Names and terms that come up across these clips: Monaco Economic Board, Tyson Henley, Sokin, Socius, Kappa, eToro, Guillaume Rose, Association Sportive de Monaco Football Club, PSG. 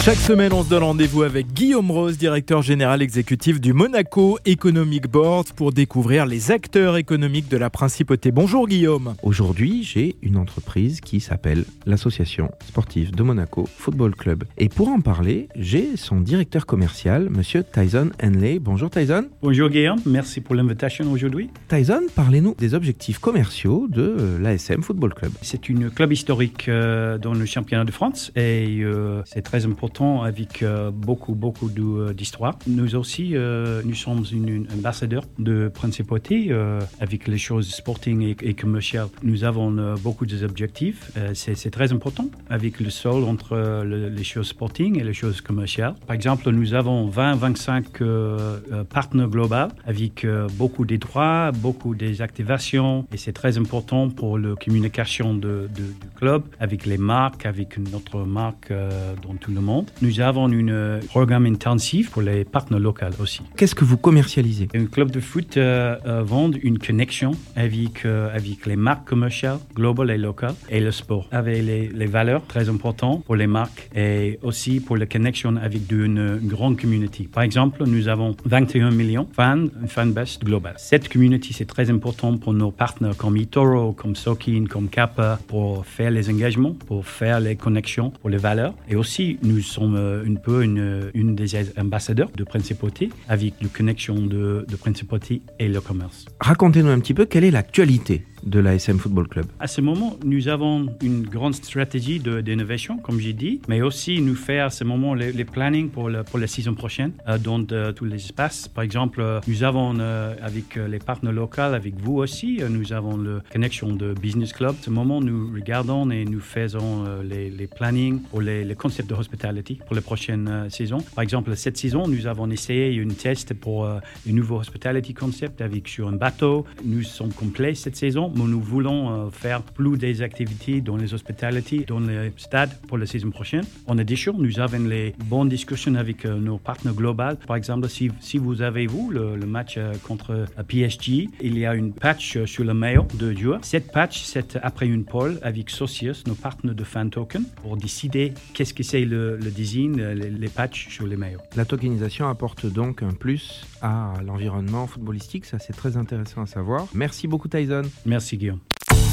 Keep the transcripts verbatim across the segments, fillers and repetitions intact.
Chaque semaine, on se donne rendez-vous avec Guillaume Rose, directeur général exécutif du Monaco Economic Board, pour découvrir les acteurs économiques de la principauté. Bonjour Guillaume. Aujourd'hui, j'ai une entreprise qui s'appelle l'Association Sportive de Monaco Football Club. Et pour en parler, j'ai son directeur commercial, monsieur Tyson Henley. Bonjour Tyson. Bonjour Guillaume, merci pour l'invitation aujourd'hui. Tyson, parlez-nous des objectifs commerciaux de l'A S M Football Club. C'est une club historique dans le championnat de France et c'est très important avec euh, beaucoup, beaucoup d'histoires. Nous aussi, euh, nous sommes une, une ambassadeur de principauté euh, avec les choses sporting et, et commerciales. Nous avons euh, beaucoup d'objectifs. Euh, c'est, c'est très important avec le sol entre euh, le, les choses sporting et les choses commerciales. Par exemple, nous avons vingt à vingt-cinq euh, euh, partenaires globaux avec euh, beaucoup des droits, beaucoup des activations et c'est très important pour la communication de, de, du club avec les marques, avec notre marque euh, dans tout le monde. Nous avons un programme intensif pour les partenaires locaux aussi. Qu'est-ce que vous commercialisez? Un club de foot euh, euh, vend une connexion avec, euh, avec les marques commerciales, globales et locales, et le sport, avec les, les valeurs très importantes pour les marques et aussi pour la connexion avec une, une grande communauté. Par exemple, nous avons vingt et un millions de fans, une fanbase globale. Cette communauté, c'est très important pour nos partenaires comme eToro, comme Sokin, comme Kappa, pour faire les engagements, pour faire les connexions, pour les valeurs. Et aussi, nous sommes un peu une, une des ambassadeurs de Principauté avec la connexion de, de Principauté et le commerce. Racontez-nous un petit peu quelle est l'actualité de l'A S M Football Club. À ce moment, nous avons une grande stratégie de, d'innovation, comme j'ai dit, mais aussi nous faire à ce moment les, les plannings pour, le, pour la saison prochaine euh, dans de, tous les espaces. Par exemple, euh, nous avons euh, avec les partenaires locaux, avec vous aussi, euh, nous avons la connexion de Business Club. À ce moment, nous regardons et nous faisons euh, les, les plannings pour les, les concepts de hospitality pour la prochaine euh, saison. Par exemple, cette saison, nous avons essayé une test pour euh, un nouveau hospitality concept avec sur un bateau. Nous sommes complets cette saison. Mais nous voulons faire plus des activités dans les hospitalités, dans les stades pour la saison prochaine. En addition, nous avons les bonnes discussions avec nos partenaires globaux. Par exemple, si, si vous avez vu le, le match contre P S G, il y a une patch sur le maillot de joueur. Cette patch, c'est après une poll avec Socius, nos partenaires de fan token, pour décider qu'est-ce que c'est le, le design, les, les patchs sur les maillots. La tokenisation apporte donc un plus à l'environnement footballistique. Ça, c'est très intéressant à savoir. Merci beaucoup, Tyson. Merci. Merci Guillaume.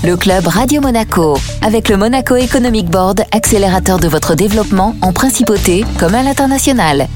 Le club Radio Monaco, avec le Monaco Economic Board, accélérateur de votre développement en principauté comme à l'international.